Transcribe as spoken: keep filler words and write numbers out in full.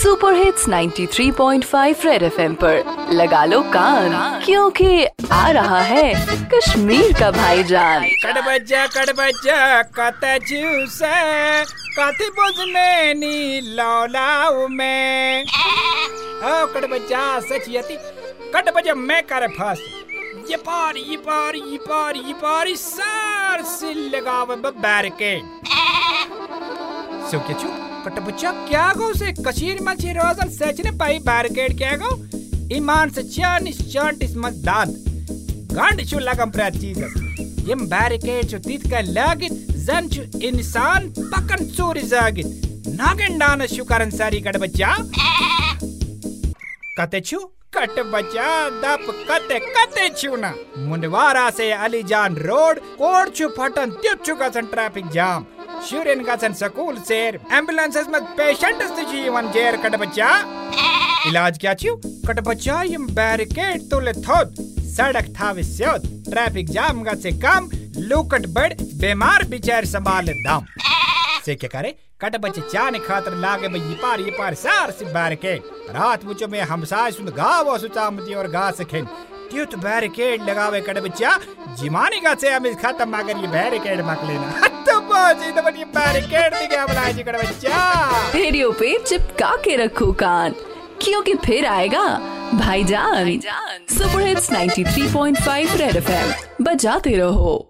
Super hits ninety three point five red F M पर लगा लो कान, क्योंकि आ रहा है कश्मीर का भाईजान। कड़बजा कड़बजा कता जूसा काती बोझने नी लौलाऊ में ओ कड़बजा सच यति कड़बजा मैं करे फास ये पार ये पार ये पार ये पार सार से लगावे बैरिकेड सो क्या चू कट बच्चा क्या गो से कशीर मची रोजन सचने पाई बैरिकेड क्या गो ईमान से चानिस चांटिस मदान गंड चू लगम प्राचीज यम बैरिकेड चू तीत का लागित जन चू इंसान पकन चोरी जागित नागिन डाना शुकरन सारी कट बच्चा कते चू कट बच्चा दप कते कते चू ना मुंडवारा से अलीजान रोड कोड चू फटन त्युत चू का सन ट्रैफिक जाम शूरेन गासन सकूल सेर एम्बुलेंसेस में पेशेंट्स ते जीवन जेर कट बच्चा इलाज क्या छियो कट बच्चा यम बैरिकेड तोले थोद सड़क थावे स्योत ट्रैफिक जाम गा से कम लोकट बड़ बीमार बिचार संभाले दाम से क्या करे कट बच्चे जाने खातर लागे में ये पार ये पार सार से बैरिकेड रात मुझे में हमसाय सुन गाव और सुचामती और गा सकें त्युत बैरिकेड लगावे कट बच्चा जिमानी गा से हम इस खत्म मगर ये बैरिकेड मक लेना रेडियो पे चिपका के रखो कान, क्योंकि फिर आएगा भाईजान। Super hits ninety three point five red F M बजाते रहो।